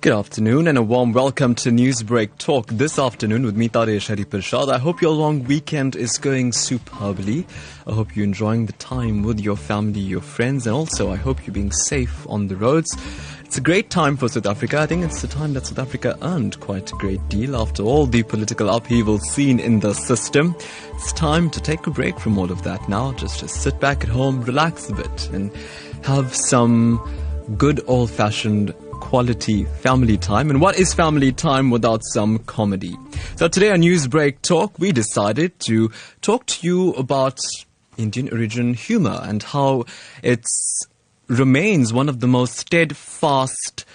Good afternoon and a warm welcome to Newsbreak Talk this afternoon with me, Taresh Harreeparshad. I hope your long weekend is going superbly. I hope you're enjoying the time with your family, your friends, and also I hope you're being safe on the roads. It's a great time for South Africa. I think it's the time that South Africa earned quite a great deal after all the political upheaval seen in the system. It's time to take a break from all of that now. Just to sit back at home, relax a bit, and have some good old-fashioned quality family time. And what is family time without some comedy? So today on Newsbreak Talk, we decided to talk to you about Indian origin humor and how it remains one of the most steadfast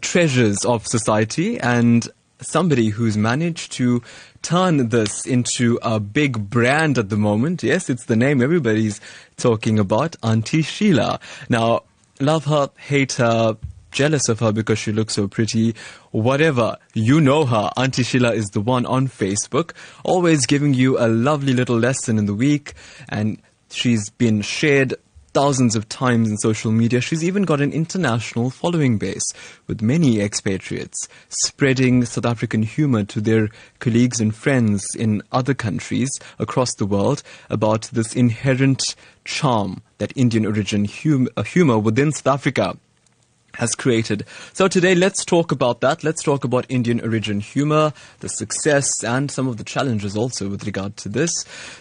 treasures of society, and somebody who's managed to turn this into a big brand at the moment. Yes, it's the name everybody's talking about, Auntie Sheila. Now, love her, hate her, jealous of her because she looks so pretty, whatever, you know her. Auntie Sheila is the one on Facebook, always giving you a lovely little lesson in the week, and she's been shared thousands of times in social media. She's even got an international following base with many expatriates spreading South African humor to their colleagues and friends in other countries across the world about this inherent charm that Indian origin humor within South Africa has created. So today, let's talk about that. Let's talk about Indian origin humor, the success, and some of the challenges also with regard to this.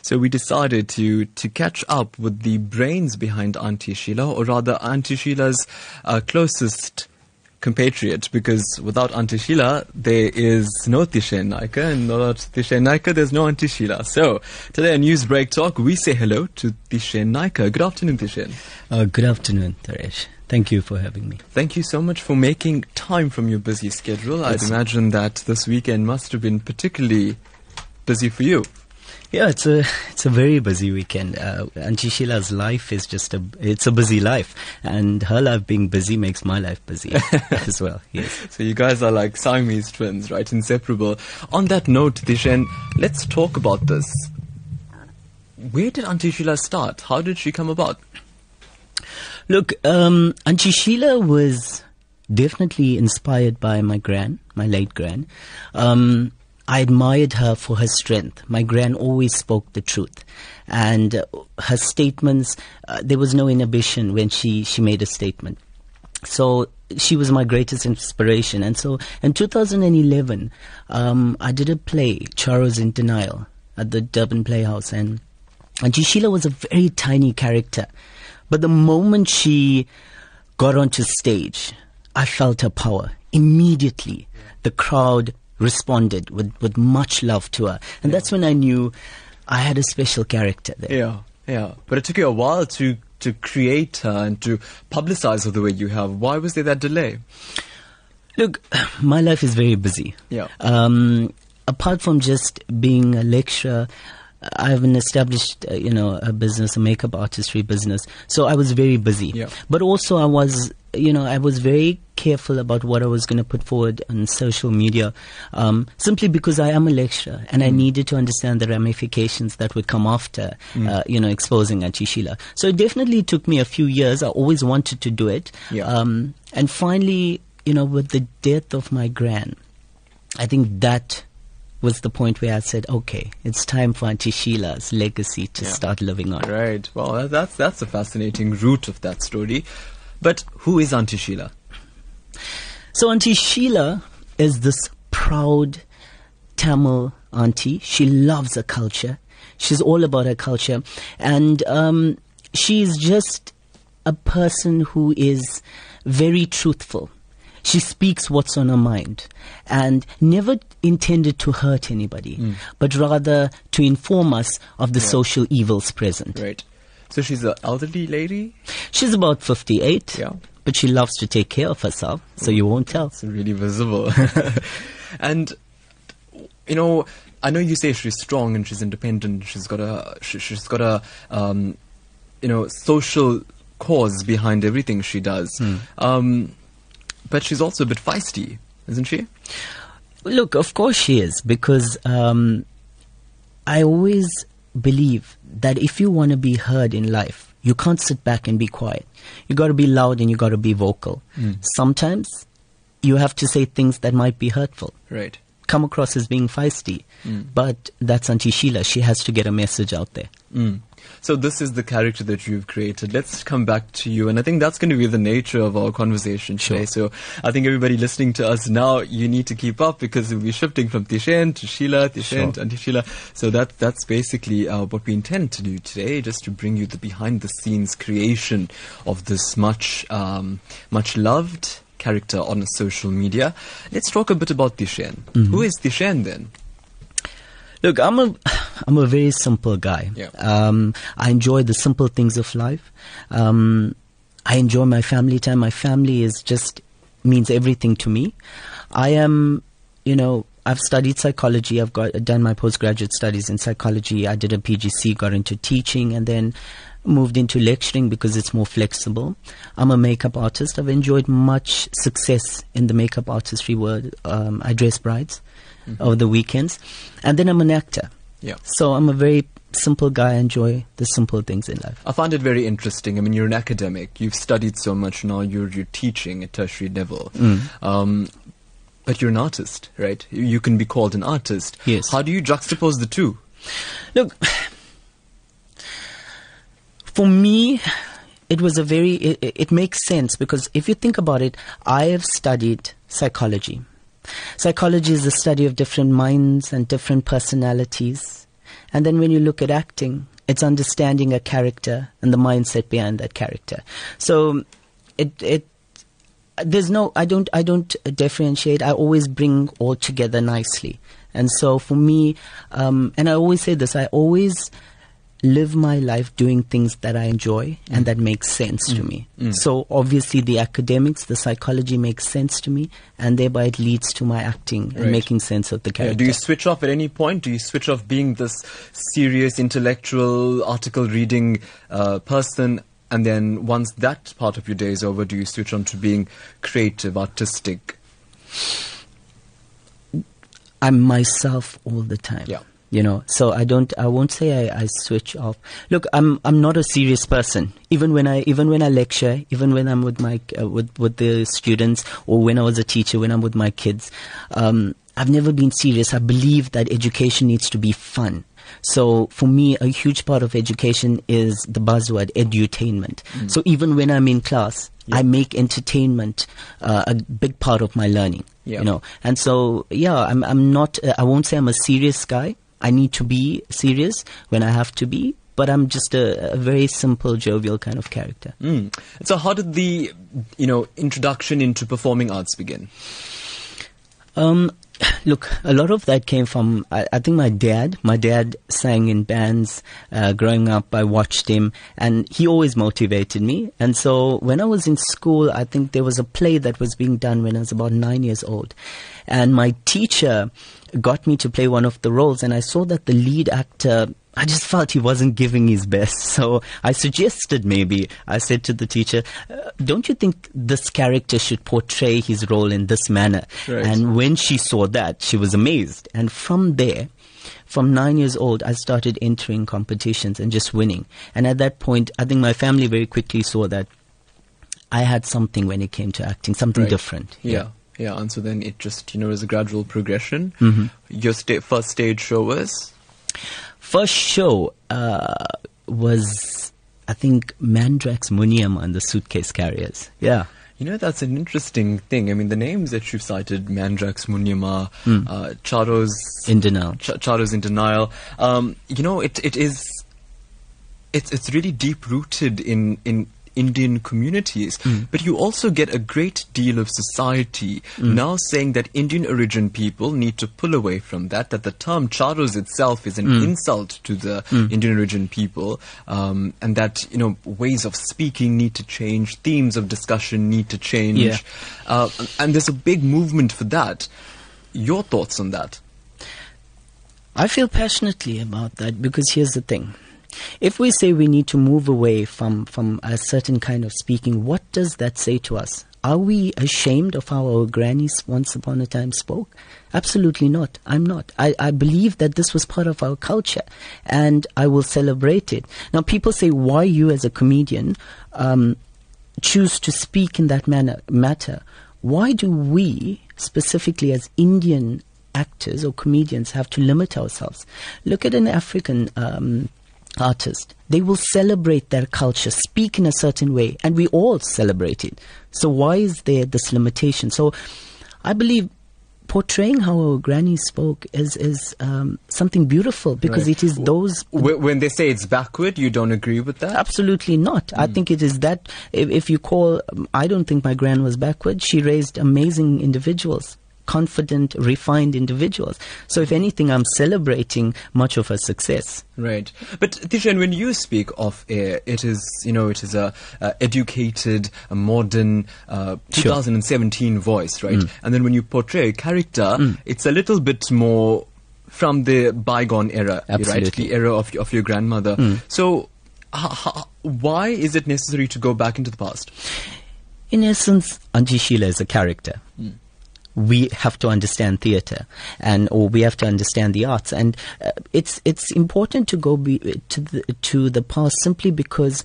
So we decided to catch up with the brains behind Auntie Sheila, or rather Auntie Sheila's closest compatriot, because without Auntie Sheila, there is no Tishen Naicker, and without Tishen Naicker, there's no Auntie Sheila. So today on Newsbreak Talk, we say hello to Tishen Naicker. Good afternoon, Tishen. Good afternoon, Taresh. Thank you for having me. Thank you so much for making time from your busy schedule. I'd imagine that this weekend must have been particularly busy for you. Yeah, it's a very busy weekend. Auntie Sheila's life is just it's a busy life, and her life being busy makes my life busy as well. Yes. So you guys are like Siamese twins, right? Inseparable. On that note, Tishen, let's talk about this. Where did Auntie Sheila start? How did she come about? Look, Auntie Sheila was definitely inspired by my late gran. I admired her for her strength. My gran always spoke the truth. And her statements, there was no inhibition when she made a statement. So she was my greatest inspiration. And so in 2011, I did a play, Charles in Denial, at the Durban Playhouse. And Auntie Sheila was a very tiny character. But the moment she got onto stage, I felt her power. Immediately, the crowd responded with much love to her. And that's when I knew I had a special character there. Yeah. But it took you a while to create her and to publicize her the way you have. Why was there that delay? Look, my life is very busy. Yeah. Apart from just being a lecturer, I have an established, a business, a makeup artistry business. So I was very busy. Yeah. But also I was very careful about what I was going to put forward on social media, simply because I am a lecturer and I needed to understand the ramifications that would come after, exposing Auntie Sheila. So it definitely took me a few years. I always wanted to do it. Yeah. And finally, with the death of my gran, I think that was the point where I said, okay, it's time for Auntie Sheila's legacy to start living on. Right. Well, that's a fascinating root of that story. But who is Auntie Sheila? So Auntie Sheila is this proud Tamil auntie. She loves her culture. She's all about her culture. And she's just a person who is very truthful. She speaks what's on her mind and never intended to hurt anybody, but rather to inform us of the social evils present. Right. So she's an elderly lady? She's about 58, but she loves to take care of herself, so you won't tell. It's really visible. And, I know you say she's strong and she's independent. She's got a social cause behind everything she does. But she's also a bit feisty, isn't she? Look, of course she is, because I always believe that if you want to be heard in life, You can't sit back and be quiet. You got to be loud and you got to be vocal. Sometimes you have to say things that might be hurtful. Right. Come across as being feisty. But that's Auntie Sheila. She has to get a message out there. So this is the character that you've created. Let's come back to you. And I think that's going to be the nature of our conversation today. So I think everybody listening to us now, you need to keep up because we'll be shifting from Tishen to Sheila, Tishen to Auntie Sheila. So that's basically what we intend to do today, just to bring you the behind-the-scenes creation of this much loved character on social media. Let's talk a bit about Tishen. Who is Tishen then? Look, I'm a very simple guy. I enjoy the simple things of life. I enjoy my family time. My family means everything to me. I am, I've studied psychology. I've done my postgraduate studies in psychology. I did a PGC, got into teaching, and then moved into lecturing because it's more flexible. I'm a makeup artist. I've enjoyed much success in the makeup artistry world. I dress brides over the weekends. And then I'm an actor. So I'm a very simple guy. I enjoy the simple things in life. I find it very interesting. I mean, you're an academic. You've studied so much now. You're teaching at tertiary level. But you're an artist, right? You can be called an artist. Yes. How do you juxtapose the two? Look, for me, it was it makes sense because if you think about it, I have studied psychology. Psychology is the study of different minds and different personalities. And then when you look at acting, it's understanding a character and the mindset behind that character. So I don't differentiate. I always bring all together nicely. And so for me, and I always say this, I always live my life doing things that I enjoy and that makes sense to me. So obviously the academics, the psychology makes sense to me, and thereby it leads to my acting and making sense of the character. Do you switch off at any point? Do you switch off being this serious, intellectual, article-reading person, and then once that part of your day is over, do you switch on to being creative, artistic? I'm myself all the time. So I won't say I switch off. Look, I'm not a serious person. Even when I lecture, even when I'm with my with the students, or when I was a teacher, when I'm with my kids, I've never been serious. I believe that education needs to be fun. So for me, a huge part of education is the buzzword edutainment. So even when I'm in class, I make entertainment a big part of my learning. And so I'm not. I won't say I'm a serious guy. I need to be serious when I have to be, but I'm just a very simple, jovial kind of character. So how did the, introduction into performing arts begin? Look, a lot of that came from, I think my dad. My dad sang in bands. Growing up, I watched him, and he always motivated me. And so when I was in school, I think there was a play that was being done when I was about 9 years old. And my teacher got me to play one of the roles, and I saw that the lead actor, I just felt he wasn't giving his best. So I suggested I said to the teacher, don't you think this character should portray his role in this manner? Right. And when she saw that, she was amazed. And from there, from 9 years old, I started entering competitions and just winning. And at that point, I think my family very quickly saw that I had something when it came to acting, something different. Yeah, and so then it just, is a gradual progression. Your first stage show was? First show was, I think, Mandrax Munyama and the Suitcase Carriers. That's an interesting thing. I mean, the names that you've cited, Mandrax Munyama, Charles in Denial, it's really deep-rooted in Indian communities, but you also get a great deal of society now saying that Indian origin people need to pull away from that the term Charos itself is an insult to the Indian origin people, and that ways of speaking need to change, themes of discussion need to change, and there's a big movement for that. Your thoughts on that? I feel passionately about that because here's the thing. If we say we need to move away from a certain kind of speaking, what does that say to us? Are we ashamed of how our grannies once upon a time spoke? Absolutely not. I'm not. I believe that this was part of our culture, and I will celebrate it. Now, people say, why you as a comedian choose to speak in that matter? Why do we, specifically as Indian actors or comedians, have to limit ourselves? Look at an African artist. They will celebrate their culture, speak in a certain way, and we all celebrate it. So why is there this limitation? So I believe portraying how our granny spoke is something beautiful, because right. It is those... When they say it's backward, you don't agree with that? Absolutely not. Mm. I think it is that, if you call... I don't think my gran was backward. She raised amazing individuals, confident, refined individuals. So if anything, I'm celebrating much of her success. Right. But Tishen, when you speak off air, it is, you know, it is a educated, a modern, 2017 voice, right? Mm. And then when you portray a character, it's a little bit more from the bygone era, absolutely, right? The era of your grandmother. Mm. So why is it necessary to go back into the past? In essence, Auntie Sheila is a character. Mm. We have to understand theatre, or we have to understand the arts, and it's important to go to the past, simply because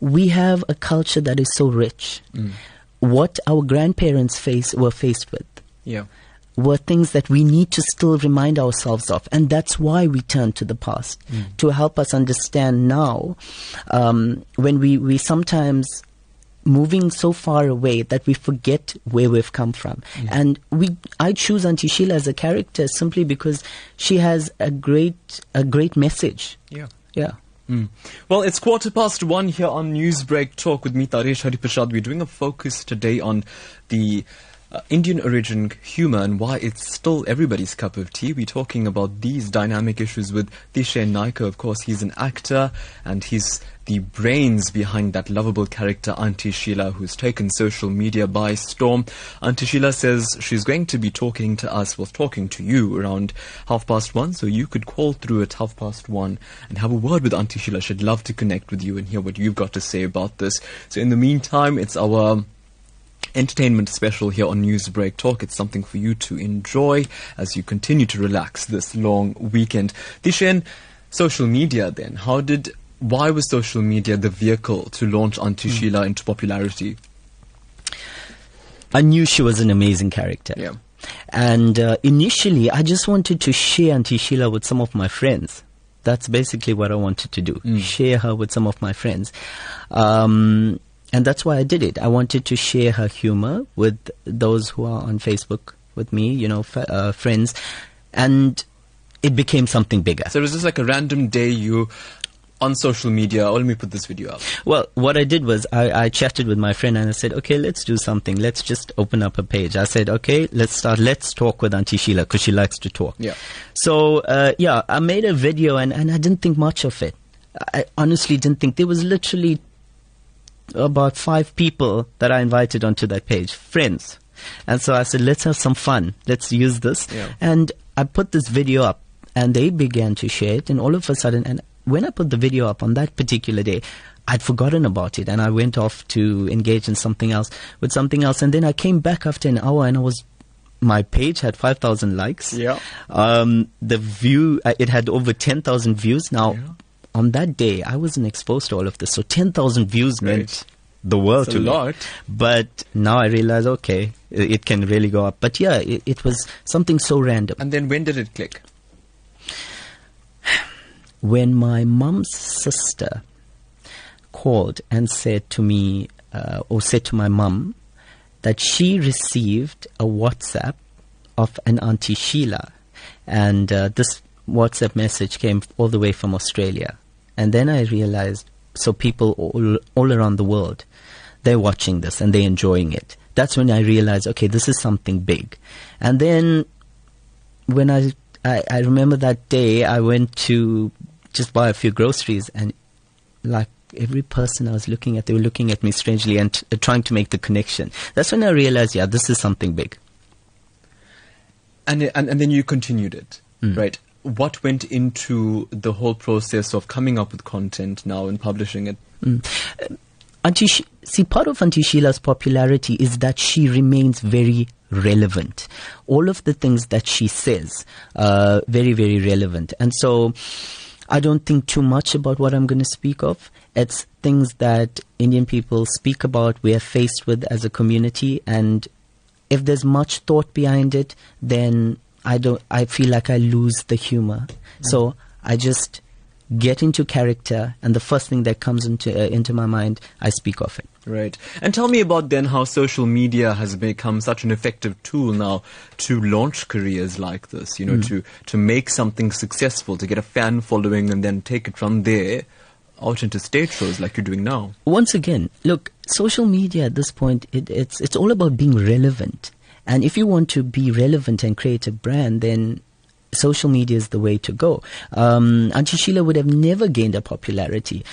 we have a culture that is so rich. Mm. What our grandparents were faced with, yeah, were things that we need to still remind ourselves of, and that's why we turn to the past to help us understand now. When we sometimes moving so far away that we forget where we've come from. Mm. And I choose Auntie Sheila as a character simply because she has a great message. Yeah. Yeah. Mm. Well, it's 1:15 here on Newsbreak Talk with me, Taresh Harreeparshad. We're doing a focus today on the Indian origin humor and why it's still everybody's cup of tea. We're talking about these dynamic issues with Tishen Naicker. Of course, he's an actor, and he's the brains behind that lovable character, Auntie Sheila, who's taken social media by storm. Auntie Sheila says she's going to be talking to us, well, talking to you around 1:30, so you could call through at 1:30 and have a word with Auntie Sheila. She'd love to connect with you and hear what you've got to say about this. So in the meantime, it's our entertainment special here on Newsbreak Talk. It's something for you to enjoy as you continue to relax this long weekend. Tishen, social media then. Why was social media the vehicle to launch Auntie Sheila into popularity? I knew she was an amazing character. Yeah. And initially, I just wanted to share Auntie Sheila with some of my friends. That's basically what I wanted to do. Mm. Share her with some of my friends. And that's why I did it. I wanted to share her humor with those who are on Facebook with me, you know, friends. And it became something bigger. So it was just like a random day you... on social media, oh, let me put this video up. Well, what I did was I chatted with my friend and I said, okay, let's do something. Let's just open up a page. I said, okay, let's talk with Auntie Sheila, because she likes to talk. Yeah. So, yeah, I made a video and I didn't think much of it. I honestly didn't think. There was literally about 5 people that I invited onto that page, friends. And so I said, let's have some fun. Let's use this. Yeah. And I put this video up and they began to share it, and all of a sudden... when I put the video up on that particular day, I'd forgotten about it and I went off to engage in something else, with something else. And then I came back after an hour and my page had 5,000 likes. Yeah. The view, it had over 10,000 views. Now, yeah, on that day, I wasn't exposed to all of this. So 10,000 views meant the world to me. But now I realize, okay, it can really go up. But yeah, it was something so random. And then when did it click? When my mum's sister called and said to me, or said to my mum, that she received a WhatsApp of an Auntie Sheila. And this WhatsApp message came all the way from Australia. And then I realized, so people all around the world, they're watching this and they're enjoying it. That's when I realized, okay, this is something big. And then when I remember that day, I went to just buy a few groceries, and like every person I was looking at, they were looking at me strangely and trying to make the connection. That's when I realized, yeah, this is something big. And then you continued it, right? What went into the whole process of coming up with content now and publishing it? Part of Auntie Sheila's popularity is that she remains very relevant. All of the things that she says are very, very relevant. And so I don't think too much about what I'm going to speak of. It's things that Indian people speak about, we are faced with as a community. And if there's much thought behind it, then I feel like I lose the humor. So I just get into character, and the first thing that comes into my mind, I speak of it. Right. And tell me about then how social media has become such an effective tool now to launch careers like this, you know, to make something successful, to get a fan following and then take it from there out into stage shows like you're doing now. Once again, look, social media at this point, it's all about being relevant. And if you want to be relevant and create a brand, then social media is the way to go. Auntie Sheila would have never gained her popularity.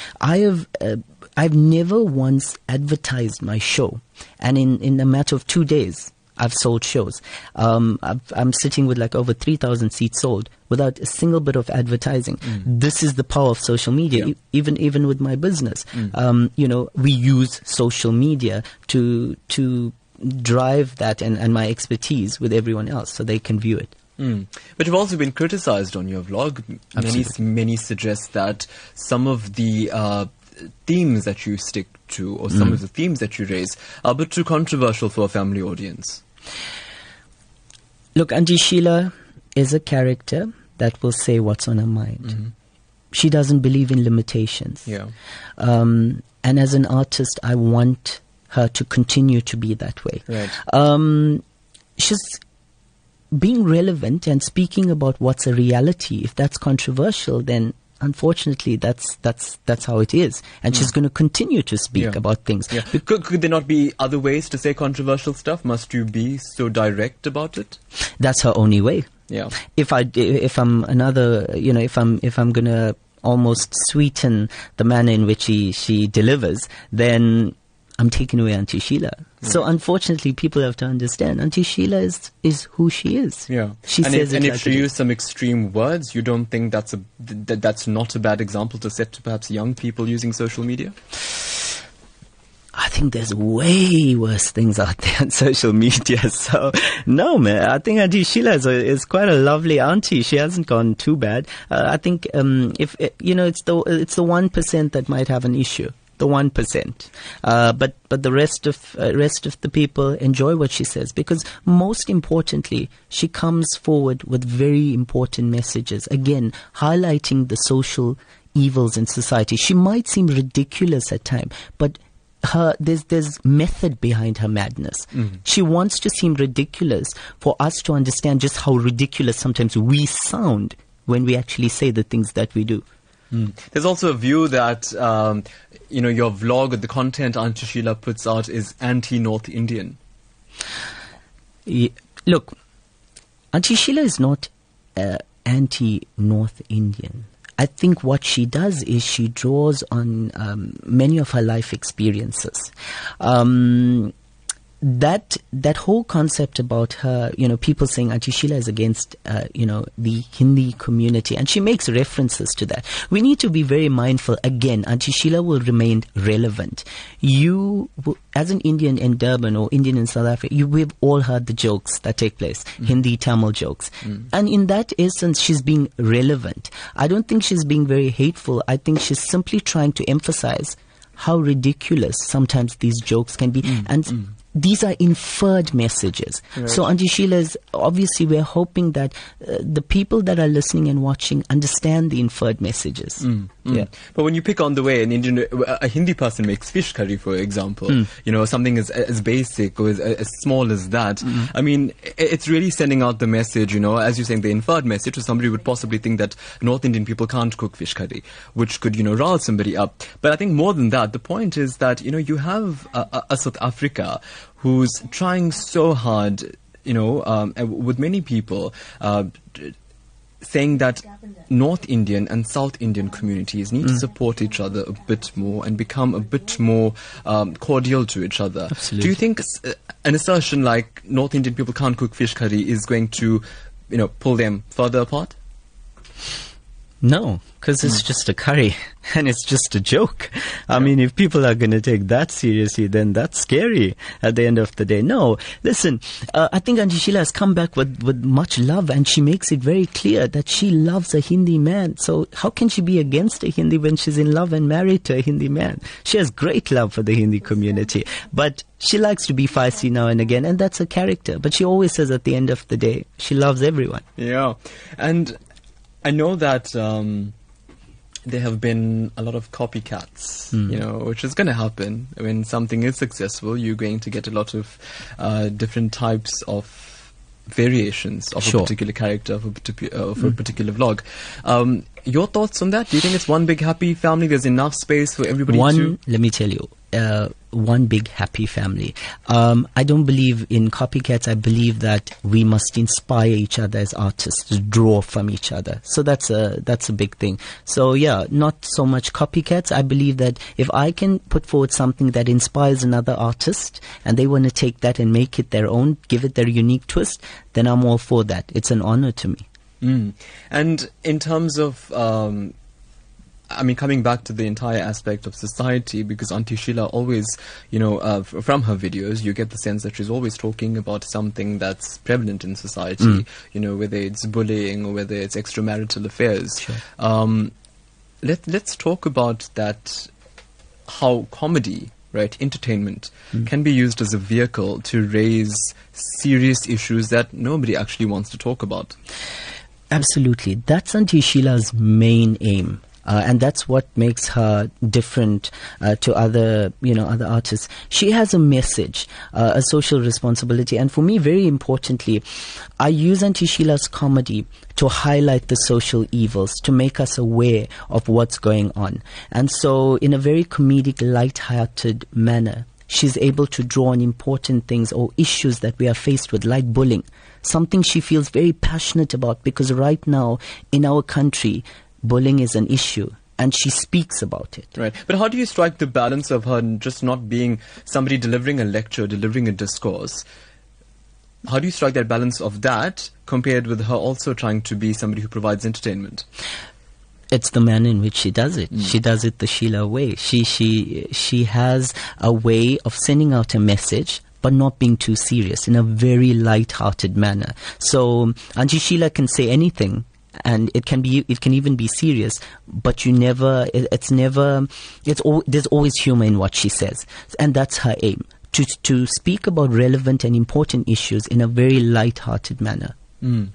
I've never once advertised my show. And in a matter of 2 days, I've sold shows. I'm sitting with like over 3,000 seats sold without a single bit of advertising. This is the power of social media, even with my business. You know, we use social media to drive that and my expertise with everyone else so they can view it. But you've also been criticized on your vlog. Absolutely. Many suggest that some of the themes that you stick to or some of the themes that you raise are a bit too controversial for a family audience. Look, Auntie Sheila is a character that will say what's on her mind. She doesn't believe in limitations. And as an artist, I want her to continue to be that way. She's being relevant and speaking about what's a reality. If that's controversial, then unfortunately that's how it is. And she's going to continue to speak about things. Could there not be other ways to say controversial stuff? Must you be so direct about it? That's her only way. If I'm gonna almost sweeten the manner in which she delivers, then I'm taking away Auntie Sheila. So unfortunately, people have to understand Auntie Sheila is who she is. If she used some extreme words, you don't think that's not a bad example to set to perhaps young people using social media? I think there's way worse things out there on social media. So no, man, I think Auntie Sheila is quite a lovely auntie. She hasn't gone too bad. I think it's the 1% that might have an issue. The 1%, but the rest of the people enjoy what she says, because most importantly, she comes forward with very important messages. Again, highlighting the social evils in society. She might seem ridiculous at times, but there's method behind her madness. She wants to seem ridiculous for us to understand just how ridiculous sometimes we sound when we actually say the things that we do. There's also a view that your vlog, the content Auntie Sheila puts out, is anti-North Indian. Look, Auntie Sheila is not anti-North Indian. I think what she does is she draws on many of her life experiences. That whole concept about her, people saying Auntie Sheila is against, the Hindi community, and she makes references to that. We need to be very mindful. Again, Auntie Sheila will remain relevant. You, as an Indian in Durban or Indian in South Africa, we've all heard the jokes that take place, Hindi, Tamil jokes. And in that essence, she's being relevant. I don't think she's being very hateful. I think she's simply trying to emphasize how ridiculous sometimes these jokes can be. These are inferred messages. So Auntie Sheila, obviously we're hoping that the people that are listening and watching understand the inferred messages. But when you pick on the way an Indian, a Hindi person makes fish curry, for example, something as basic or as small as that, I mean, it's really sending out the message, as you're saying, the inferred message. So somebody would possibly think that North Indian people can't cook fish curry, which could, rile somebody up. But I think more than that, the point is that, you have a South Africa who's trying so hard, with many people, saying that North Indian and South Indian communities need to support each other a bit more and become a bit more cordial to each other. Absolutely. Do you think an assertion like North Indian people can't cook fish curry is going to, pull them further apart? No, because it's just a curry and it's just a joke. I mean, if people are going to take that seriously, then that's scary at the end of the day. No, listen, I think Auntie Sheila has come back with much love, and she makes it very clear that she loves a Hindi man. So how can she be against a Hindi when she's in love and married to a Hindi man? She has great love for the Hindi community, but she likes to be feisty now and again, and that's her character. But she always says at the end of the day, she loves everyone. Yeah, and I know that there have been a lot of copycats, you know, which is going to happen. When something is successful, you're going to get a lot of different types of variations of a particular character, of a particular vlog. Your thoughts on that? Do you think it's one big happy family? There's enough space for everybody to... Let me tell you. One big happy family. I don't believe in copycats. I believe that we must inspire each other as artists, to draw from each other. So that's a big thing. So yeah, not so much copycats. I believe that if I can put forward something that inspires another artist and they want to take that and make it their own, give it their unique twist, then I'm all for that. It's an honor to me. And in terms of... I mean, coming back to the entire aspect of society, because Auntie Sheila always, you know, from her videos, you get the sense that she's always talking about something that's prevalent in society, you know, whether it's bullying or whether it's extramarital affairs. Let's talk about that, how comedy, right, entertainment can be used as a vehicle to raise serious issues that nobody actually wants to talk about. Absolutely. That's Auntie Sheila's main aim. And that's what makes her different to other, you know, other artists. She has a message, a social responsibility. And for me, very importantly, I use Auntie Sheila's comedy to highlight the social evils, to make us aware of what's going on. And so in a very comedic, light-hearted manner, she's able to draw on important things or issues that we are faced with, like bullying, something she feels very passionate about, because right now in our country, bullying is an issue, and she speaks about it. Right. But how do you strike the balance of her just not being somebody delivering a lecture, delivering a discourse? How do you strike that balance of that compared with her also trying to be somebody who provides entertainment? It's the manner in which she does it. She does it the Sheila way. She has a way of sending out a message, but not being too serious, in a very light-hearted manner. So Auntie Sheila can say anything, and it can even be serious, but there's always humor in what she says, and that's her aim, to speak about relevant and important issues in a very light-hearted manner. You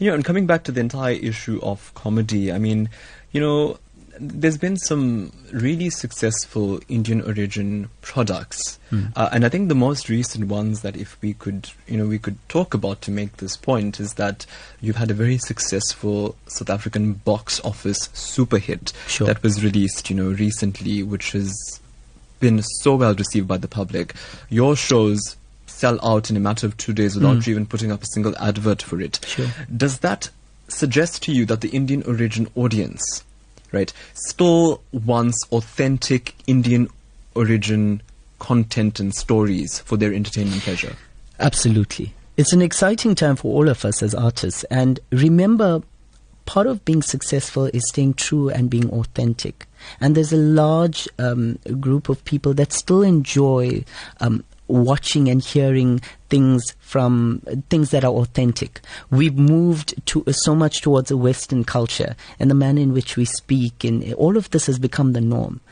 know, and coming back to the entire issue of comedy, I mean, you know, there's been some really successful Indian origin products, and I think the most recent ones that if we could, you know, we could talk about to make this point is that you've had a very successful South African box office super hit that was released, you know, recently, which has been so well received by the public. Your shows sell out in a matter of 2 days without even putting up a single advert for it. Does that suggest to you that the Indian origin audience, right, still wants authentic Indian origin content and stories for their entertainment pleasure? Absolutely. It's an exciting time for all of us as artists. And remember, part of being successful is staying true and being authentic. And there's a large group of people that still enjoy watching and hearing things from things that are authentic. We've moved to so much towards a Western culture, and the manner in which we speak, and all of this has become the norm.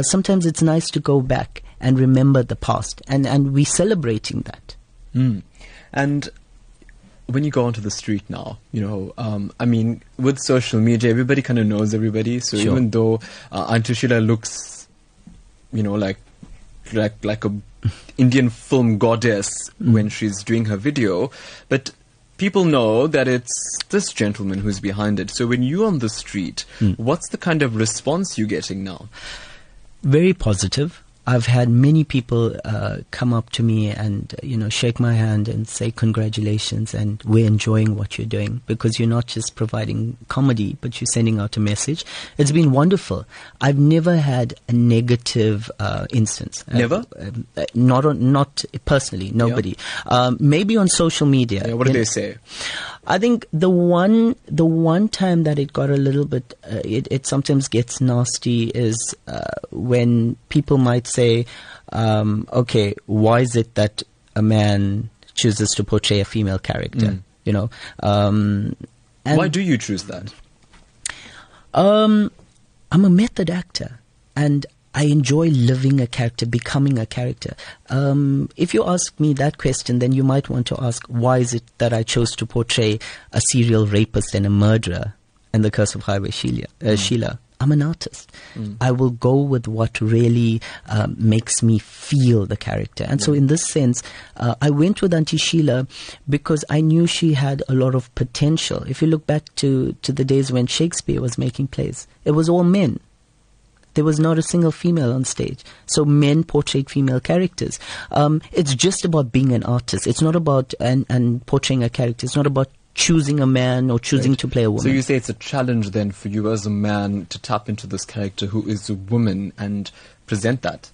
Sometimes it's nice to go back and remember the past, and we're celebrating that. And when you go onto the street now, you know, I mean, with social media, everybody kind of knows everybody. So even though Auntie Sheila looks, you know, like a Indian film goddess when she's doing her video, but people know that it's this gentleman who's behind it. So when you're on the street, what's the kind of response you're getting now? Very positive. I've had many people come up to me and, you know, shake my hand and say congratulations, and we're enjoying what you're doing, because you're not just providing comedy, but you're sending out a message. It's been wonderful. I've never had a negative instance. Never? Not personally, nobody. Maybe on social media. What do they say? I think the one time that it got a little bit, it sometimes gets nasty is when people might say, okay, why is it that a man chooses to portray a female character? Mm. You know, and why do you choose that? I'm a method actor, and I enjoy living a character, becoming a character. If you ask me that question, then you might want to ask, why is it that I chose to portray a serial rapist and a murderer in The Curse of Highway Sheila? Sheila. I'm an artist. Mm. I will go with what really makes me feel the character. And so in this sense, I went with Auntie Sheila because I knew she had a lot of potential. If you look back to the days when Shakespeare was making plays, it was all men. There was not a single female on stage. So men portrayed female characters. It's just about being an artist. It's not about and portraying a character. It's not about choosing a man or choosing to play a woman. So you say it's a challenge then for you as a man to tap into this character who is a woman and present that?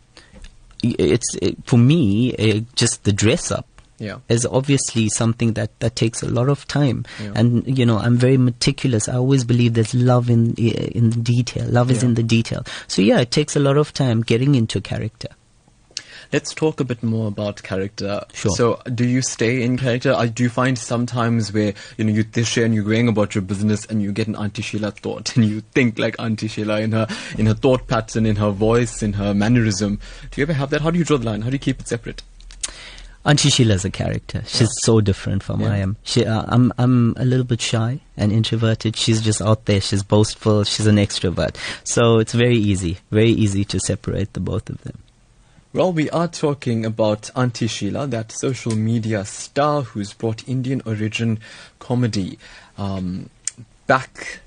For me, just the dress up. Yeah. Is obviously something that takes a lot of time. Yeah. And, you know, I'm very meticulous. I always believe there's love in the detail. Love is in the detail. So, yeah, it takes a lot of time getting into character. Let's talk a bit more about character. Sure. So do you stay in character? Do you find sometimes where, you know, you're going about your business and you get an Auntie Sheila thought and you think like Auntie Sheila in her thought pattern, in her voice, in her mannerism? Do you ever have that? How do you draw the line? How do you keep it separate? Auntie Sheila's a character. She's so different from I am. I'm a little bit shy and introverted. She's just out there. She's boastful. She's an extrovert. So it's very easy to separate the both of them. Well, we are talking about Auntie Sheila, that social media star who's brought Indian origin comedy back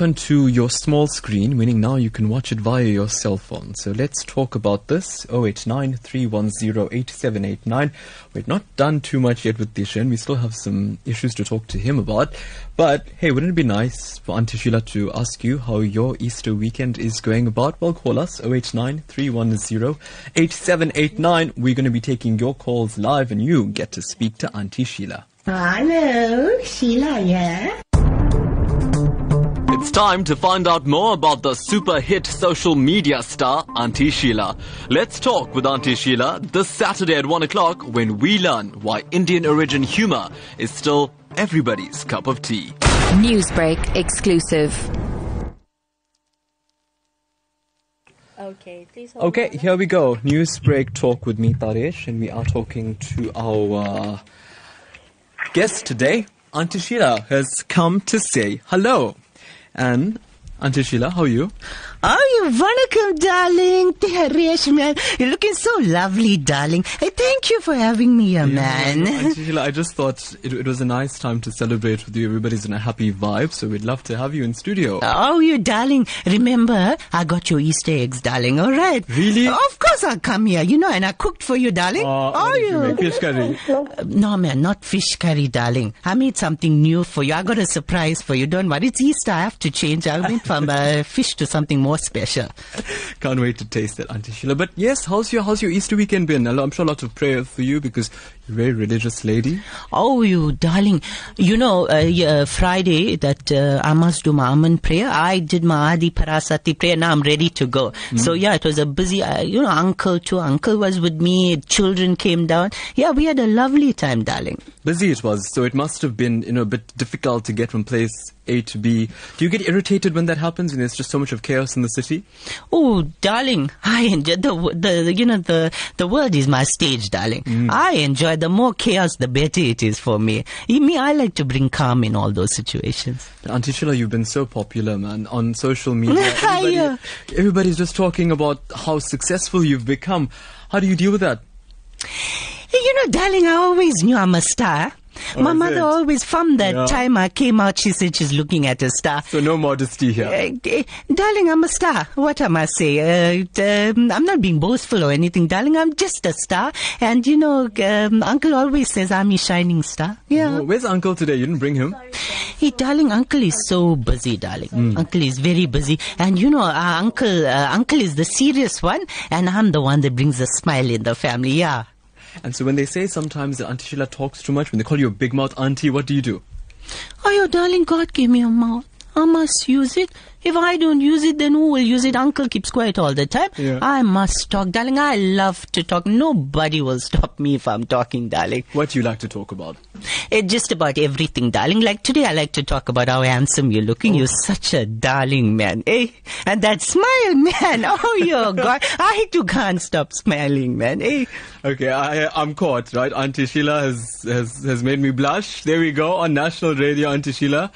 onto your small screen, meaning now you can watch it via your cell phone. So let's talk about this. 0893108789. We've not done too much yet with Tishen. We still have some issues to talk to him about. But hey, wouldn't it be nice for Auntie Sheila to ask you how your Easter weekend is going about? Well, call us 0893108789. We're going to be taking your calls live and you get to speak to Auntie Sheila. Hello, Sheila, yeah? It's time to find out more about the super hit social media star, Auntie Sheila. Let's talk with Auntie Sheila this Saturday at 1 o'clock when we learn why Indian origin humor is still everybody's cup of tea. Newsbreak exclusive. Okay, please hold on. Here we go. Newsbreak Talk with me, Taresh, and we are talking to our guest today. Auntie Sheila has come to say hello. And Auntie Sheila, how are you? Oh, vanakkam, darling. Taresh, man. You're looking so lovely, darling. Hey, thank you for having me here, man. Auntie Sheila, I just thought it was a nice time to celebrate with you. Everybody's in a happy vibe, so we'd love to have you in studio. Oh, you darling. Remember, I got your Easter eggs, darling, all right? Really? Of course I'll come here, you know, and I cooked for you, darling. You make fish curry? No, man, not fish curry, darling. I made something new for you. I got a surprise for you. Don't worry, it's Easter. I have to change. I went from fish to something more special. Can't wait to taste that, Auntie Sheila. But yes, how's your Easter weekend been? I'm sure lots of prayers for you because you're a very religious lady. Oh, you darling. You know, Friday that I must do my Aman prayer. I did my Adi Parasati prayer. Now I'm ready to go. So yeah, it was a busy, you know, uncle was with me. Children came down. Yeah, we had a lovely time, darling. Busy it was. So it must have been, you know, a bit difficult to get from place A to B. Do you get irritated when that happens and there's just so much of chaos in the city? Oh, darling, I enjoy the world is my stage, darling. I enjoy the more chaos, the better it is for me. I like to bring calm in all those situations. But Auntie Sheila, you've been so popular, man, on social media. Everybody's just talking about how successful you've become. How do you deal with that? You know, darling, I always knew I'm a star. My mother always, from that time I came out, she said she's looking at a star. So no modesty here. Darling, I'm a star. What am I saying? I'm not being boastful or anything, darling. I'm just a star. And, you know, Uncle always says I'm a shining star. Yeah. Oh, where's Uncle today? You didn't bring him? Hey, darling, Uncle is so busy, darling. Uncle is very busy. And, you know, Uncle is the serious one. And I'm the one that brings a smile in the family. Yeah. And so when they say sometimes that Auntie Sheila talks too much, when they call you a big mouth auntie, what do you do? Oh, your darling, God gave me a mouth. I must use it. If I don't use it, then who will use it? Uncle keeps quiet all the time. Yeah. I must talk, darling. I love to talk. Nobody will stop me if I'm talking, darling. What do you like to talk about? Just about everything, darling. Like today, I like to talk about how handsome you're looking. Oh. You're such a darling man, eh? And that smile, man. Oh, your God. I too can't stop smiling, man, eh? Okay, I'm caught, right? Auntie Sheila has made me blush. There we go, on national radio, Auntie Sheila.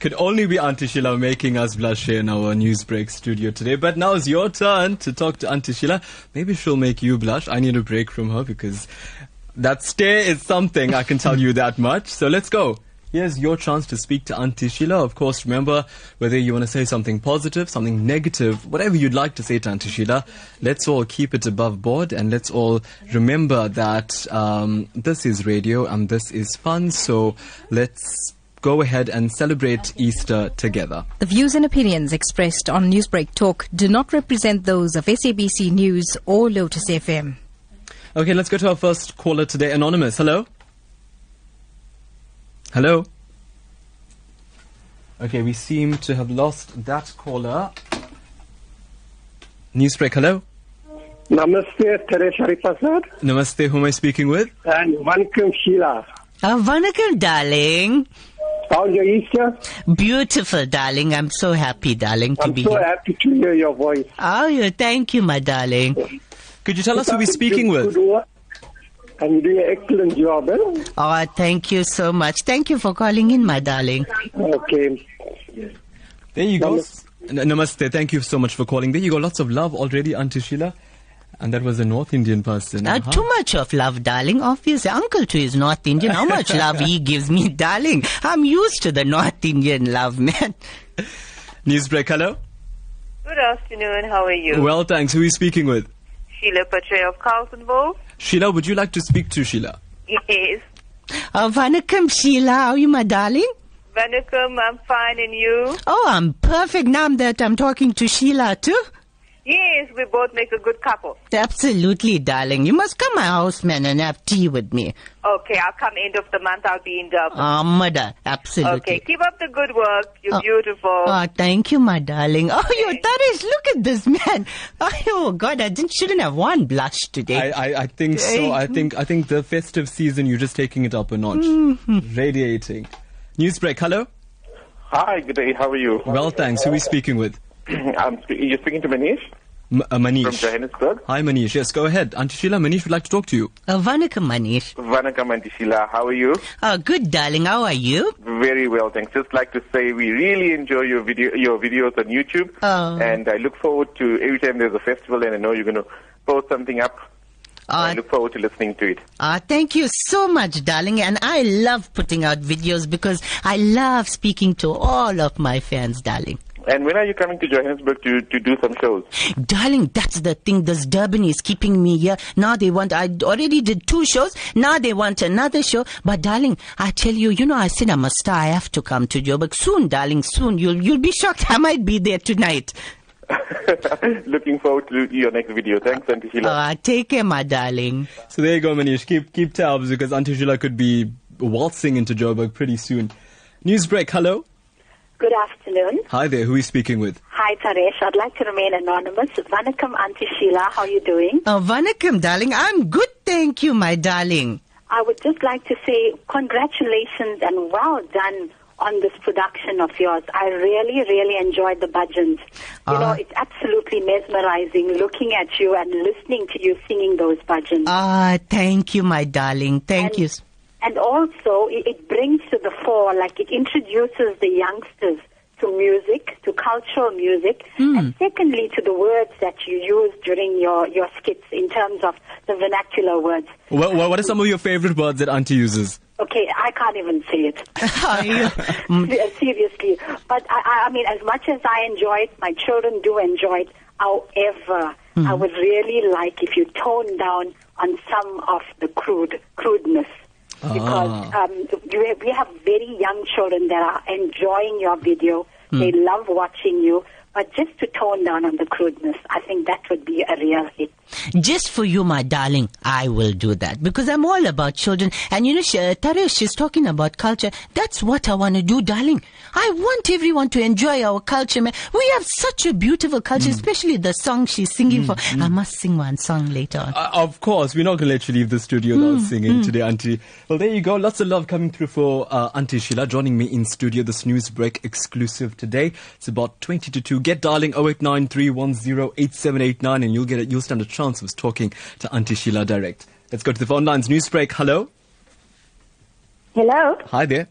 Could only be Auntie Sheila making us blush here in our Newsbreak studio today. But now it's your turn to talk to Auntie Sheila. Maybe she'll make you blush. I need a break from her because that stare is something, I can tell you that much. So let's go. Here's your chance to speak to Auntie Sheila. Of course, remember, whether you want to say something positive, something negative, whatever you'd like to say to Auntie Sheila, let's all keep it above board and let's all remember that this is radio and this is fun. So let's go ahead and celebrate Easter together. The views and opinions expressed on Newsbreak Talk do not represent those of SABC News or Lotus FM. Okay, let's go to our first caller today, Anonymous. Hello? Hello? Okay, we seem to have lost that caller. Newsbreak, hello? Namaste, Taresh Harreeparshad. Namaste, who am I speaking with? And Vanakkam, Sheila. Vanakkam, darling. How's your Easter? Beautiful, darling. I'm so happy, darling, to be here. I'm so happy to hear your voice. Oh, thank you, my darling. Could you tell us who we're speaking with? And you're doing an excellent job, eh? Oh, thank you so much. Thank you for calling in, my darling. Okay. There you go. Namaste. Thank you so much for calling. There you go. Lots of love already, Auntie Sheila. And that was a North Indian person. Too much of love, darling. Obviously, Uncle too is North Indian. How much love he gives me, darling. I'm used to the North Indian love, man. Newsbreak, hello. Good afternoon. How are you? Well, thanks. Who are you speaking with? Sheila Patre of Carltonville. Sheila, would you like to speak to Sheila? Yes. Vanakkam, Sheila. How are you, my darling? Vanakkam. I'm fine. And you? Oh, I'm perfect. Now that I'm talking to Sheila too. Yes, we both make a good couple. Absolutely, darling. You must come to my house, man, and have tea with me. Okay, I'll come end of the month. I'll be in Durban. Oh, mother, absolutely. Okay, keep up the good work. You're beautiful. Oh, thank you, my darling. Oh, okay. Your Taresh, look at this, man. Oh, God, I shouldn't have one blush today. I think so. I think the festive season, you're just taking it up a notch. Mm-hmm. Radiating. Newsbreak, hello. Hi, good day. How are you? Well, thanks. Who are we speaking with? You're speaking to Manish? Manish. From Johannesburg. Hi, Manish. Yes, go ahead. Auntie Sheila, Manish would like to talk to you. Vanakkam, Manish. Vanakkam, Auntie Sheila. How are you? Good, darling. How are you? Very well, thanks. Just like to say we really enjoy your videos on YouTube. And I look forward to every time there's a festival and I know you're going to post something up. I look forward to listening to it. Thank you so much, darling. And I love putting out videos because I love speaking to all of my fans, darling. And when are you coming to Johannesburg to do some shows? Darling, that's the thing. This Durban is keeping me here. Now they want, I already did 2 shows. Now they want another show. But darling, I tell you, I said I'm a star. I have to come to Joburg soon, darling, soon. You'll be shocked. I might be there tonight. Looking forward to your next video. Thanks, Auntie Sheila. Take care, my darling. So there you go, Manish. Keep tabs because Auntie Sheila could be waltzing into Joburg pretty soon. Newsbreak, hello. Good afternoon. Hi there. Who are you speaking with? Hi, Taresh. I'd like to remain anonymous. Vanakkam, Auntie Sheila. How are you doing? Vanakkam, darling. I'm good, thank you, my darling. I would just like to say congratulations and well done on this production of yours. I really, really enjoyed the bhajans. It's absolutely mesmerizing looking at you and listening to you singing those bhajans. Thank you, my darling. Thank you. And also, it brings to the fore, like it introduces the youngsters to music, to cultural music, and secondly, to the words that you use during your skits in terms of the vernacular words. Well, what are some of your favorite words that Auntie uses? Okay, I can't even say it. Seriously. But, I mean, as much as I enjoy it, my children do enjoy it. However, I would really like if you tone down on some of the crudeness. Because we have very young children that are enjoying your video. They love watching you. But just to tone down on the crudeness, I think that would be a real hit. Just for you, my darling, I will do that, because I'm all about children. And you know, Taresh is talking about culture. That's what I want to do, darling. I want everyone to enjoy our culture, man. We have such a beautiful culture, especially the song she's singing for. I must sing one song later on. Of course, we're not going to let you leave the studio without singing today, Auntie. Well, there you go. Lots of love coming through for Auntie Sheila joining me in studio. This Newsbreak exclusive today. It's about 20 to 2. Get darling 0893108789 and you'll stand a chance of talking to Auntie Sheila direct. Let's go to the phone lines. Newsbreak, hello. Hello. Hi there.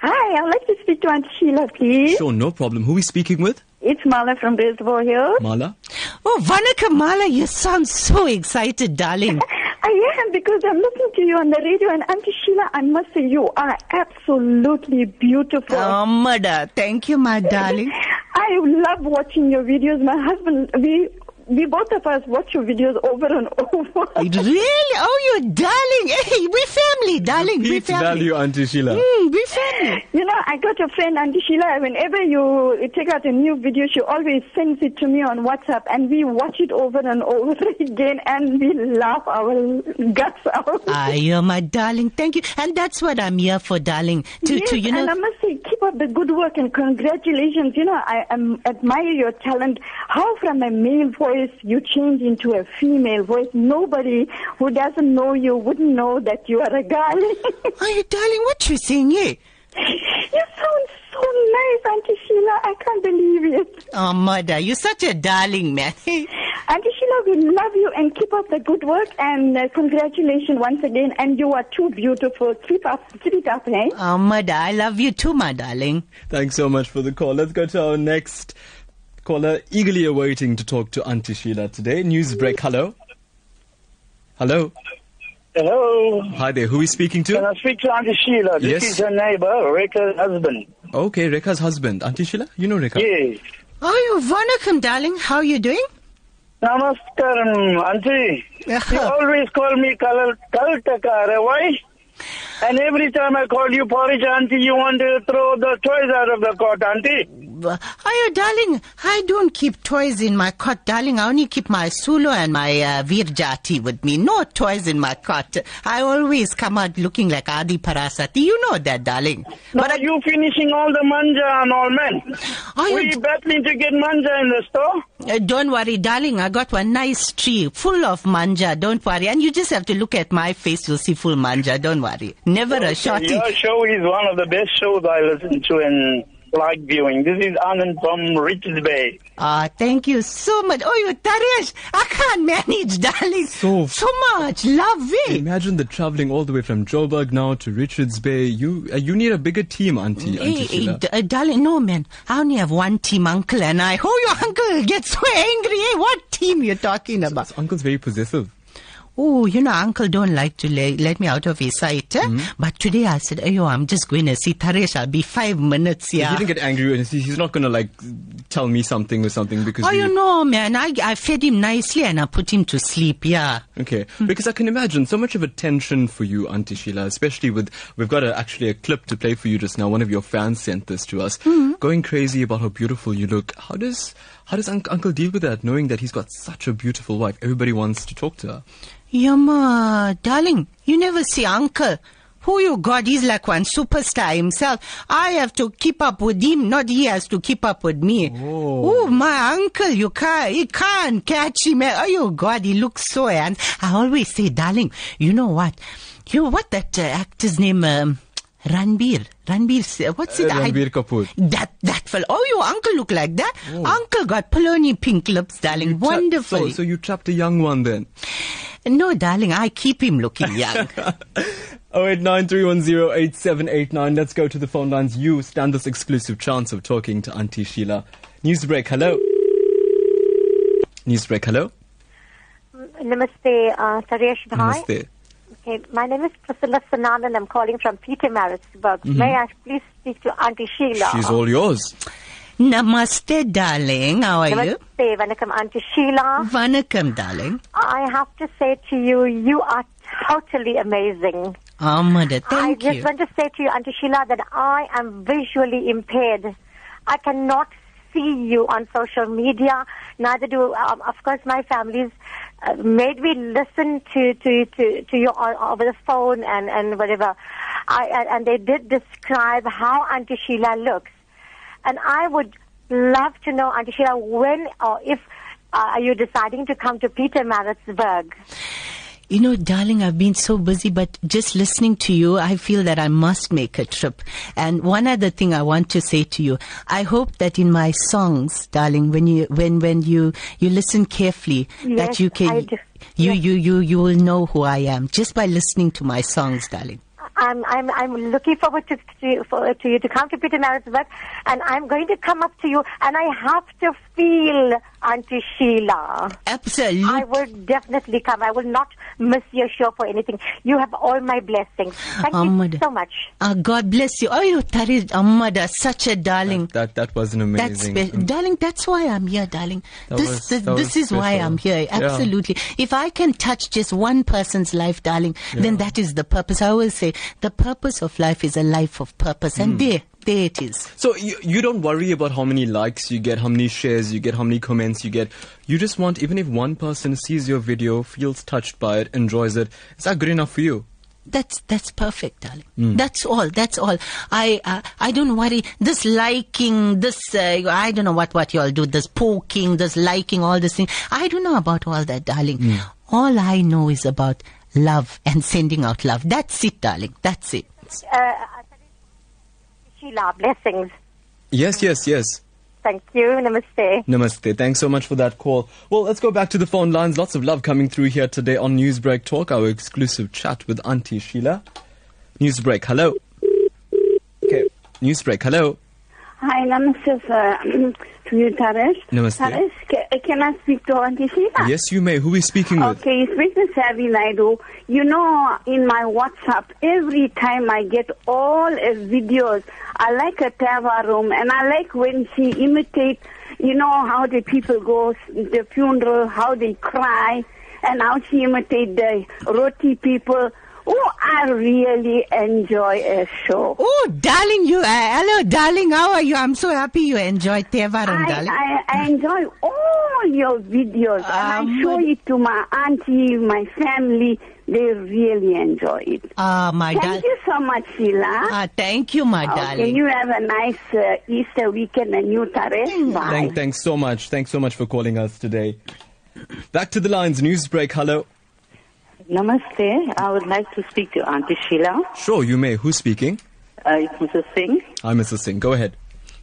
Hi, I'd like to speak to Auntie Sheila, please. Sure, no problem. Who are we speaking with? It's Mala from Reservoir Hills. Mala. Oh, Vanaka Mala, you sound so excited, darling. I am, because I'm listening to you on the radio, and Auntie Sheila, I must say you are absolutely beautiful. Oh, mother, thank you, my darling. I love watching your videos. My husband, we both of us watch your videos over and over. Really? Oh, you darling. Hey, we family, darling. We family. Value, Auntie Sheila. We family. You know, I got a friend, Auntie Sheila. Whenever you take out a new video, she always sends it to me on WhatsApp, and we watch it over and over again, and we laugh our guts out. Ah, you're my darling. Thank you. And that's what I'm here for, darling. You know. And I must say, keep up the good work, and congratulations. You know, I admire your talent. How from a male voice you change into a female voice. Nobody who doesn't know you wouldn't know that you are a guy. Are you darling? What you saying, eh? You sound so nice, Auntie Sheila. I can't believe it. Oh, mother, you're such a darling, man. Auntie Sheila, we love you and keep up the good work, and congratulations once again. And you are too beautiful. Keep it up, eh? Oh, mother, I love you too, my darling. Thanks so much for the call. Let's go to our next caller, eagerly awaiting to talk to Auntie Sheila today. Newsbreak, hello. Hello. Hello. Hi there, who are we speaking to? Can I speak to Auntie Sheila? Yes. This is her neighbor, Rekha's husband. Okay, Rekha's husband. Auntie Sheila, you know Rekha? Yes. Oh, you're vanakkam, darling. How are you doing? Namaskaram, Auntie. You always call me Kaltakara. Why? And every time I call you porridge, Auntie, you want to throw the toys out of the cot, Auntie. Oh, darling, I don't keep toys in my cot, darling. I only keep my Sulo and my Virjati with me. No toys in my cot. I always come out looking like Adi Parasati. You know that, darling. No, but you finishing all the manja and all, men. Were you battling to get manja in the store? Don't worry, darling. I got one nice tree full of manja. Don't worry. And you just have to look at my face. You'll see full manja. Don't worry. Never a shorty. Your show is one of the best shows I listen to and like viewing. This is Anand from Richards Bay. Ah, thank you so much. Oh, you Taresh, I can't manage, darling. So much love. Imagine the traveling all the way from Joburg now to Richards Bay. You need a bigger team, Auntie Sheila. Darling, no, man. I only have one team, uncle, and I. Oh, your uncle gets so angry. Hey, what team you're talking about? So uncle's very possessive. Oh, you know, uncle don't like to let me out of his sight. Eh? Mm-hmm. But today I said, "Ayo, I'm just going to see Taresh. I'll be 5 minutes here." Yeah. He didn't get angry. He's not going to, like, tell me something or something. Because you know, man, I fed him nicely and I put him to sleep, yeah. Okay, because I can imagine so much of a tension for you, Auntie Sheila, especially with, we've got actually a clip to play for you just now. One of your fans sent this to us, going crazy about how beautiful you look. How does uncle deal with that, knowing that he's got such a beautiful wife? Everybody wants to talk to her. Yama, darling, you never see uncle. Who you got? He's like one superstar himself. I have to keep up with him, not he has to keep up with me. Oh, my uncle, he can't catch him. Oh, you God, he looks so handsome. I always say, darling, you know what? You know what that actor's name? Ranbir, what's it? Ranbir Kapoor. That fella. Oh, your uncle look like that. Oh. Uncle got polony pink lips, darling. Wonderful. So you trapped a young one then? No, darling, I keep him looking young. 0893108789. Let's go to the phone lines. You stand this exclusive chance of talking to Auntie Sheila. Newsbreak, hello. Newsbreak, hello. Namaste, Taresh Bhai. Namaste. Okay, my name is Priscilla Sanan and I'm calling from Pietermaritzburg. May I please speak to Auntie Sheila? She's all yours. Namaste, darling. How are you? Namaste. Vanakkam, Auntie Sheila. Vanakkam, darling. I have to say to you, you are totally amazing. Oh, mother, thank you. I just want to say to you, Auntie Sheila, that I am visually impaired. I cannot see you on social media. Neither do, of course, my family's made me listen to you over the phone and whatever. And they did describe how Auntie Sheila looks. And I would love to know, Auntie Sheila, when or if are you deciding to come to Peter Maritzburg? You know, darling, I've been so busy, but just listening to you, I feel that I must make a trip. And one other thing I want to say to you, I hope that in my songs, darling, when you listen carefully, yes, that you can, you will know who I am just by listening to my songs, darling. I'm looking forward to you to come to Peter Maritzburg, and I'm going to come up to you, and I have to feel Auntie Sheila. Absolutely. I will definitely come. I will not miss your show for anything. You have all my blessings. Thank you so much. God bless you. Oh, you Taresh Amada, such a darling. That was an amazing. Darling, that's why I'm here, darling. This is why I'm here. Absolutely. Yeah. If I can touch just one person's life, darling, then that is the purpose. I always say the purpose of life is a life of purpose. And there it is. So you don't worry about how many likes you get, how many shares you get, how many comments you get. You just want, even if one person sees your video, feels touched by it, enjoys it, is that good enough for you? That's perfect, darling. That's all. That's all. I don't worry. This liking, this I don't know what you all do. This poking, this liking, all this thing. I don't know about all that, darling. All I know is about love and sending out love. That's it, darling. That's it. Sheila, blessings. Yes. Thank you. Namaste. Namaste. Thanks so much for that call. Well, let's go back to the phone lines. Lots of love coming through here today on Newsbreak Talk, our exclusive chat with Auntie Sheila. Newsbreak, hello. Okay, Newsbreak, hello. Hi, namaste to you, Taresh. Namaste. Taresh, can I speak to Auntie Sheila? Yes, you may. Who are we speaking with? Okay, you speak to Savvy Naidu. You know, in my WhatsApp, every time I get all his videos, I like a Tava room, and I like when she imitates, you know, how the people go the funeral, how they cry, and how she imitates the roti people. Oh, I really enjoy a show. Oh, darling, you. Hello, darling, how are you? I'm so happy you enjoy Tevaram, darling. I enjoy all your videos. I show it to my auntie, my family. They really enjoy it. Thank you so much, Sheila. Thank you, my darling. You have a nice Easter weekend and you, Taresh. Bye. Thanks so much. Thanks so much for calling us today. Back to the lines. Newsbreak, hello. Namaste. I would like to speak to Auntie Sheila. Sure, you may. Who's speaking? It's Mrs. Singh. Hi, Mrs. Singh. Go ahead.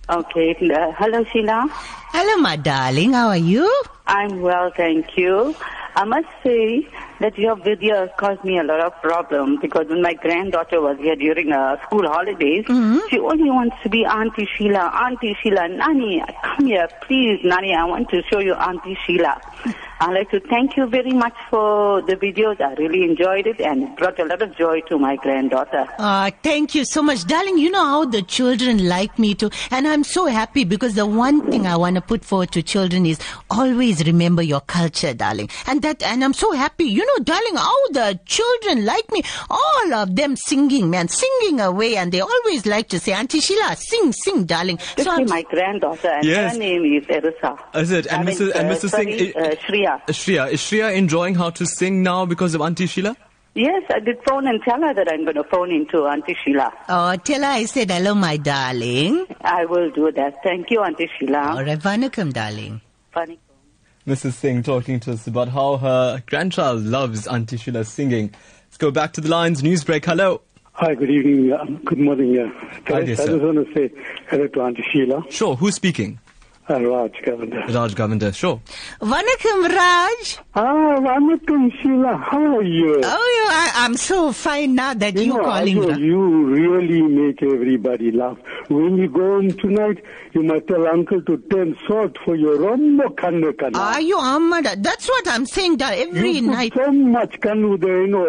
Okay. Hello, Sheila. Hello, my darling. How are you? I'm well, thank you. I must say that your videos caused me a lot of problems because when my granddaughter was here during school holidays, she only wants to be Auntie Sheila. Auntie Sheila, Nani, come here, please, Nani, I want to show you Auntie Sheila. I'd like to thank you very much for the videos. I really enjoyed it and brought a lot of joy to my granddaughter. Thank you so much. Darling, you know how the children like me too. And I'm so happy because the one thing I want to put forward to children is always remember your culture, darling. And I'm so happy. You know, darling, how the children like me. All of them singing, man, singing away. And they always like to say, Auntie Sheila, sing, sing, darling. This is my granddaughter and her name is Erisa. Is it? And Mrs. Singh... Shreya. Is Shreya enjoying how to sing now because of Auntie Sheila? Yes, I did phone and tell her that I'm going to phone into Auntie Sheila. Oh, tell her I said hello, my darling. I will do that. Thank you, Auntie Sheila. All right, Vanakkam, darling. Vanakkam. Mrs. Singh talking to us about how her grandchild loves Auntie Sheila singing. Let's go back to the lines. Newsbreak, hello. Hi, good evening. Good morning. Hi, dear, I just want to say hello to Auntie Sheila. Sure, who's speaking? Raj Govender. Raj Govender, sure. Vanakkam, Raj. Vanakkam, Sheila. How are you? Oh, I'm so fine now that you're calling. You really make everybody laugh. When you go home tonight, you must tell uncle to turn salt for your rombo kandu. Are you Amada? That's what I'm saying that every night. So much kandu there, you know,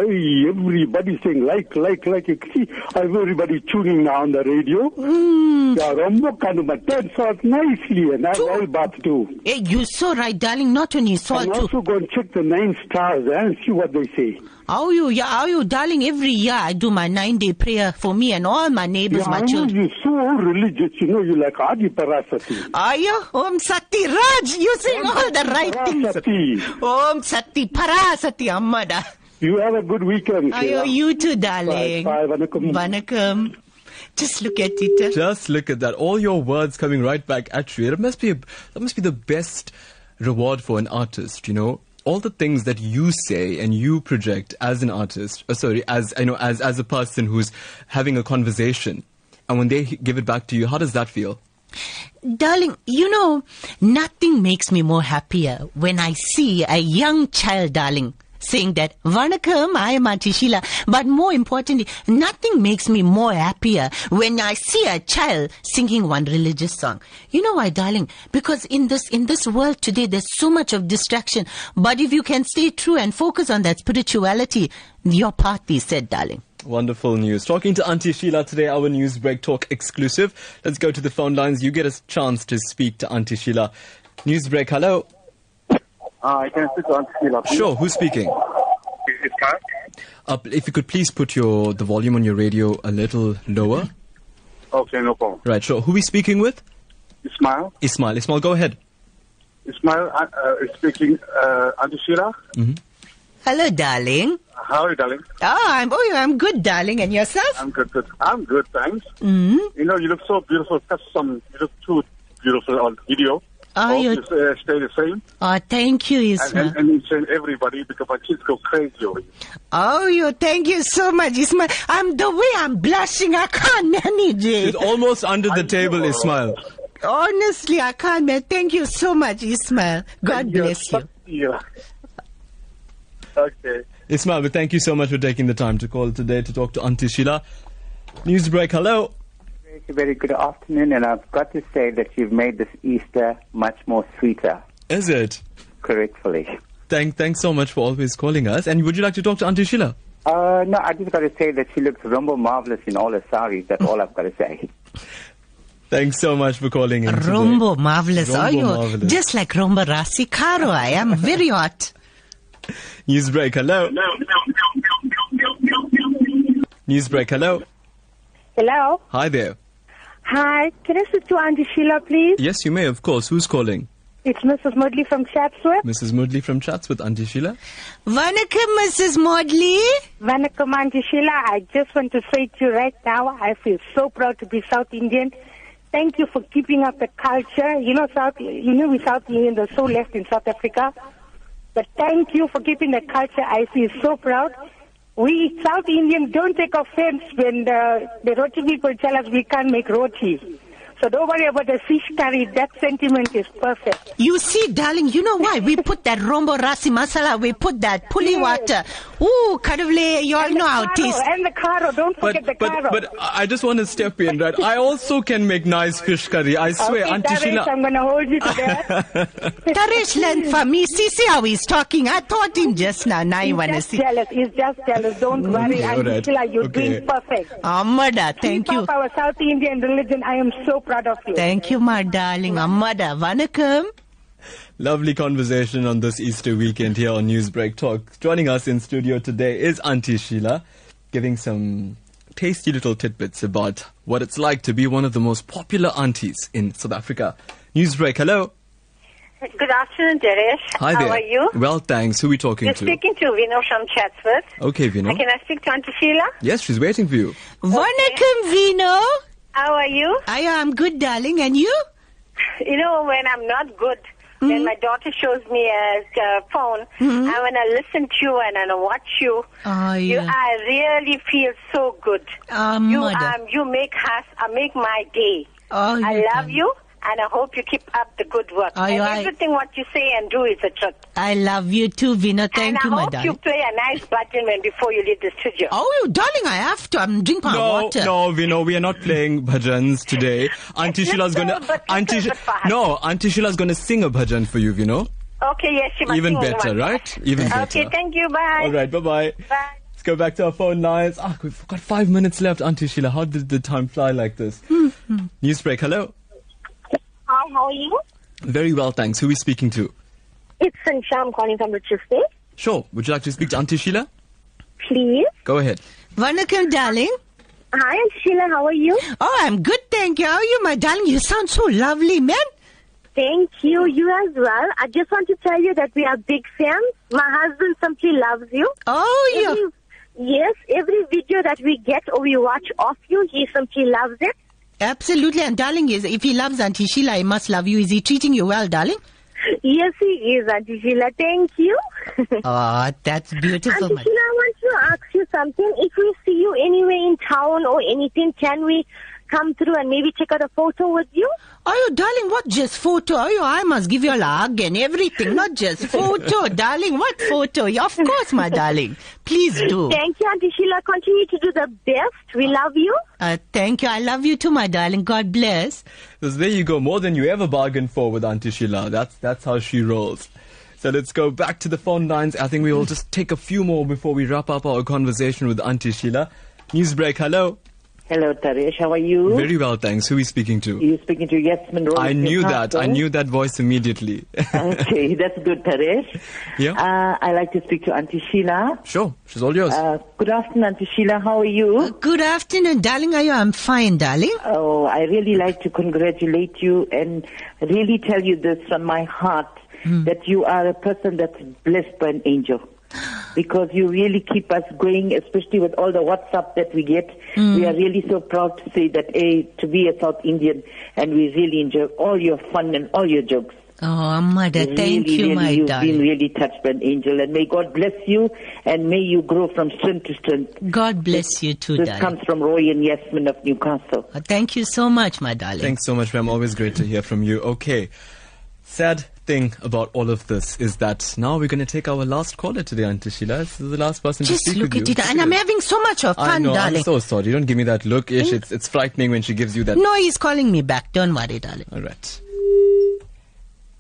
everybody saying like. You see, everybody tuning now on the radio. Rombo kandu, but turn salt nicely. That's all but do. Hey, you're so right, darling, not on your soul. And also go and check the 9 stars and see what they say. How you, darling? Every year I do my 9-day prayer for me and all my neighbors, my children. You're so religious, you're like Adi Parasati. Are you? Om Sati Raj, you sing all the right things. Om Sati Parasati Amada. You have a good weekend. You too, darling. Bye. Vanakkam. Just look at it. Just look at that. All your words coming right back at you. It must be the best reward for an artist, you know. All the things that you say and you project as an artist, as a person who's having a conversation, and when they give it back to you, how does that feel? Darling, you know, nothing makes me more happier when I see a young child, darling, saying that, Vanakkam, I am Auntie Sheila. But more importantly, nothing makes me more happier when I see a child singing one religious song. You know why, darling? Because in this world today, there's so much of distraction. But if you can stay true and focus on that spirituality, your path is set, darling. Wonderful news. Talking to Auntie Sheila today, our Newsbreak Talk exclusive. Let's go to the phone lines. You get a chance to speak to Auntie Sheila. Newsbreak, hello. I can speak to Auntie Sheila. Sure, who's speaking? It's Kyle. If you could please put the volume on your radio a little lower. Okay, no problem. Right, sure. Who are we speaking with? Ismail, go ahead. Ismail is speaking, Auntie Sheila. Mm-hmm. Hello, darling. How are you, darling? I'm good, darling. And yourself? I'm good, thanks. Mm-hmm. You know, you look so beautiful. You look too beautiful on video. You stay the same. Thank you, Ismail. And everybody, because my kids go crazy over you. Thank you so much, Ismail. The way I'm blushing, I can't manage it. It's almost under the table, Ismail. Honestly, I can't manage. Thank you so much, Ismail. God bless you. Yeah. Okay. Ismail, but thank you so much for taking the time to call today to talk to Auntie Sheila. Newsbreak, hello. Very good afternoon, and I've got to say that you've made this Easter much more sweeter. Is it? Correctly. Thanks so much for always calling us. And would you like to talk to Auntie Sheila? No, I just got to say that she looks rumble marvelous in all her saris. That's all I've got to say. Thanks so much for calling in. Rumbo today. Marvelous. Rumbo marvelous. Just like Rumba Rasi Karo, I am very hot. Newsbreak, hello. Newsbreak, hello. Hello. Hi there. Hi, can I speak to Auntie Sheila, please? Yes, you may, of course. Who's calling? It's Mrs. Modley from Chatsworth. Mrs. Modley from Chatsworth, Auntie Sheila. Vanakkam, Mrs. Modley. Vanakkam, Auntie Sheila. I just want to say to you right now, I feel so proud to be South Indian. Thank you for keeping up the culture. You know, we South Indians are so left in South Africa. But thank you for keeping the culture. I feel so proud. We South Indians don't take offense when the roti people tell us we can't make roti. So don't worry about the fish curry. That sentiment is perfect. You see, darling, you know why? We put that rombo rasi masala. We put that puli water. Ooh, kadavle, you all know how it is. And the karo. Don't forget the karo. But I just want to step in, right? I also can make nice fish curry. I swear, okay, Auntie Taresh, Sheila. I'm going to hold you to that. Taresh learned for me. See how he's talking. I taught him just now. Now you want to see. He's just jealous. Don't worry, Auntie Sheila. You're doing perfect. Amada, thank you. Keep up our South Indian religion. I am so proud of you. Thank you, my darling. Amada, Vanakkam. Lovely conversation on this Easter weekend here on Newsbreak Talk. Joining us in studio today is Auntie Sheila, giving some tasty little tidbits about what it's like to be one of the most popular aunties in South Africa. Newsbreak, hello. Good afternoon, Taresh. Hi there. How are you? Well, thanks. Who are we talking to? You're speaking to Vino from Chatsworth. Okay, Vino. Can I speak to Auntie Sheila? Yes, she's waiting for you. Vanakkam, Vino. How are you? I am good, darling. And you? You know, when I'm not good, when my daughter shows me a phone, and when I listen to you and I watch you, I really feel so good. You make my day. I love you. And I hope you keep up the good work. Everything what you say and do is the truth. I love you too, Vino. Thank you, my darling. And I hope you play a nice button before you leave the studio. Oh, darling, I have to. I'm drinking my water. No, Vino, we are not playing bhajans today. Auntie Sheila's going to... Auntie Sheila's going to sing a bhajan for you, Vino. Okay, yes, she must. Even better, right? Even better. Okay, thank you. Bye. All right, bye-bye. Bye. Let's go back to our phone lines. We've got 5 minutes left, Auntie Sheila. How did the time fly like this? Newsbreak, hello. Hi, how are you? Very well, thanks. Who are we speaking to? It's Sancha. I'm calling from Rochester. Sure. Would you like to speak to Auntie Sheila? Please. Go ahead. Vanakkam, darling. Hi, Auntie Sheila. How are you? Oh, I'm good, thank you. How are you, my darling? You sound so lovely, man. Thank you. You as well. I just want to tell you that we are big fans. My husband simply loves you. Oh, you. Yes, every video that we get or we watch of you, he simply loves it. Absolutely. And darling, if he loves Auntie Sheila, he must love you. Is he treating you well, darling? Yes, he is, Auntie Sheila. Thank you. Oh, that's beautiful. Auntie Sheila, I want to ask you something. If we see you anywhere in town or anything, can we come through and maybe check out a photo with you? Oh, darling, what just photo? Oh, I must give you a hug and everything, not just photo, darling. What photo? Of course, my darling. Please do. Thank you, Auntie Sheila. Continue to do the best. We love you. Thank you. I love you too, my darling. God bless. So there you go. More than you ever bargained for with Auntie Sheila. That's how she rolls. So let's go back to the phone lines. I think we will just take a few more before we wrap up our conversation with Auntie Sheila. Newsbreak, hello. Hello, Taresh. How are you? Very well, thanks. Who are you speaking to? You're speaking to Yasmin Rose. I knew that. I knew that voice immediately. Okay, that's good, Taresh. Yeah. I'd like to speak to Auntie Sheila. Sure, she's all yours. Good afternoon, Auntie Sheila. How are you? Good afternoon, darling. How are you? I'm fine, darling. Oh, I really like to congratulate you and really tell you this from my heart, that you are a person that's blessed by an angel. Because you really keep us going, especially with all the WhatsApp that we get. We are really so proud to say that, to be a South Indian, and we really enjoy all your fun and all your jokes. Oh, mother, really, thank you, really, my darling. You've been really touched by an angel, and may God bless you, and may you grow from strength to strength. God bless you too, darling. This comes from Roy and Yasmin of Newcastle. Oh, thank you so much, my darling. Thanks so much, ma'am. Always great to hear from you. Okay. Sad thing about all of this is that now we're going to take our last caller today, Auntie Sheila. This is the last person to speak with you. Just look at it. And I'm having so much of fun, darling. I'm so sorry. Don't give me that look, Ish. It's frightening when she gives you that. No, he's calling me back. Don't worry, darling. All right.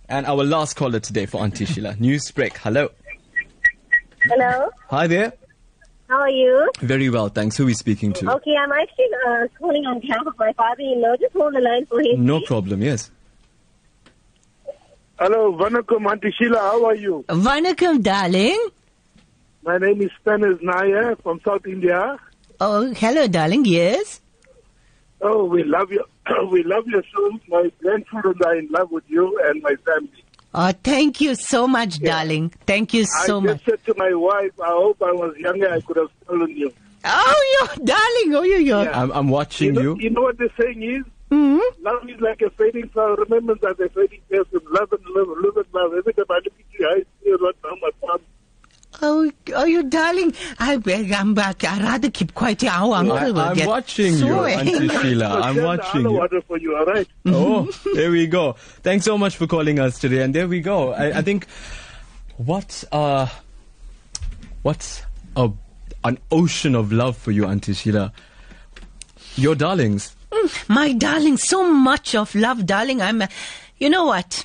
And our last caller today for Auntie Sheila. Newsbreak. Hello. Hello. Hi there. How are you? Very well, thanks. Who are we speaking to? Okay, I'm actually calling on behalf of my father-in-law. Just hold the line for him. No problem, yes. Hello, Vanakkam, Auntie Sheila, how are you? Vanakkam, darling. My name is Taresh Naicker from South India. Oh, hello, darling, yes. Oh, we love you. We love your show. My grandchildren are in love with you and my family. Oh, thank you so much, darling. Thank you so much. I just said to my wife, I hope I was younger, I could have stolen you. Oh, you, darling, oh, you. Yeah. I'm watching you. You know what the saying is? Mm-hmm. Love is like a fading flower. Remembrance is a fading person. Love and love, love and love. Every time I look at you, I see right now my palm. Oh, you darling. I rather keep quiet. I'm watching you, Auntie Sheila. I'm watching you. Order for you, all right? Oh, there we go. Thanks so much for calling us today. And there we go. I think an ocean of love for you, Auntie Sheila. Your darlings. My darling, so much of love, darling. You know what?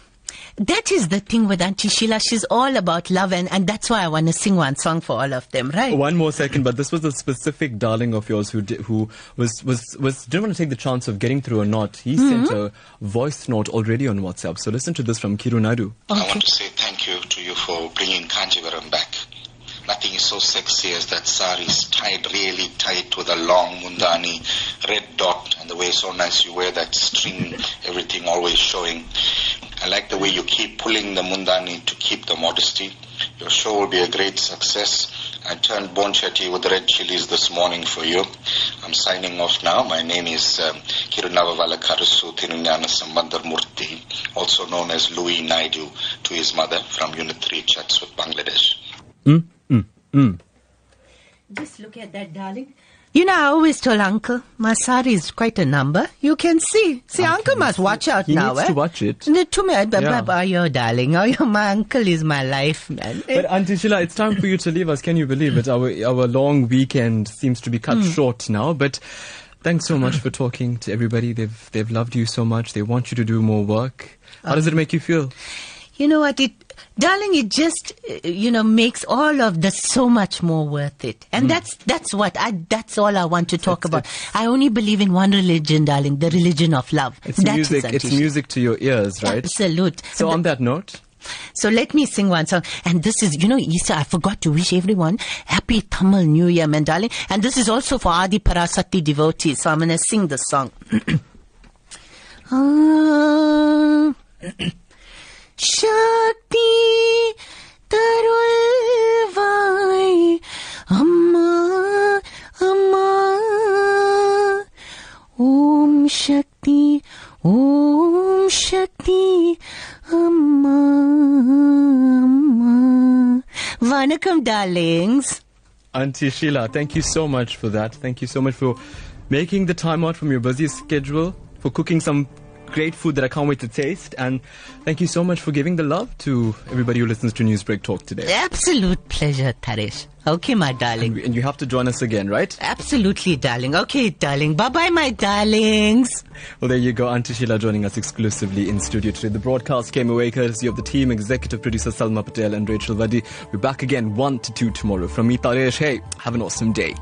That is the thing with Auntie Sheila. She's all about love, and that's why I want to sing one song for all of them, right? One more second, but this was a specific darling of yours who didn't want to take the chance of getting through or not. He sent a voice note already on WhatsApp. So listen to this from Kiru Nadu. Okay. I want to say thank you to you for bringing Kanjivaram back. Nothing is so sexy as that sari is tied really tight with a long mundani, red dot, and the way so nice you wear that string, everything always showing. I like the way you keep pulling the mundani to keep the modesty. Your show will be a great success. I turned bonchetti with red chilies this morning for you. I'm signing off now. My name is Kirunavala Karusu Tirunyana Sambandar Murthy, also known as Louis Naidu, to his mother from Unit 3 Chatsworth, Bangladesh. Just look at that, darling. You know, I always told Uncle, my sari is quite a number. You can see. Uncle must watch out now. He needs to watch it. Oh, your darling. Oh, my uncle is my life, man. But Auntie Sheila, it's time for you to leave us. Can you believe it? Our long weekend seems to be cut short now. But thanks so much for talking to everybody. They've loved you so much. They want you to do more work. How does it make you feel? You know what? It Darling, it just, makes all of this so much more worth it. And that's all I want to talk about. I only believe in one religion, darling, the religion of love. It's music to your ears, right? Absolute. So on that note... So let me sing one song. And this is, Easter, I forgot to wish everyone Happy Tamil New Year, man, darling. And this is also for Adi Parasati devotees. So I'm going to sing this song. Shakti Tarulvai Amma Amma Om Shakti Om Shakti Amma Amma. Vanakkam, darlings. Auntie Sheila, thank you so much for that. Thank you so much for making the time out from your busy schedule, for cooking some great food that I can't wait to taste, and thank you so much for giving the love to everybody who listens to Newsbreak Talk today. Absolute pleasure, Taresh. Okay, my darling. And you have to join us again, right? Absolutely, darling. Okay, darling. Bye-bye, my darlings. Well, there you go. Auntie Sheila joining us exclusively in studio today. The broadcast came away courtesy of the team, executive producer Salma Patel and Rachel Vadi. We're back again 1 to 2 tomorrow. From me, Taresh, hey, have an awesome day.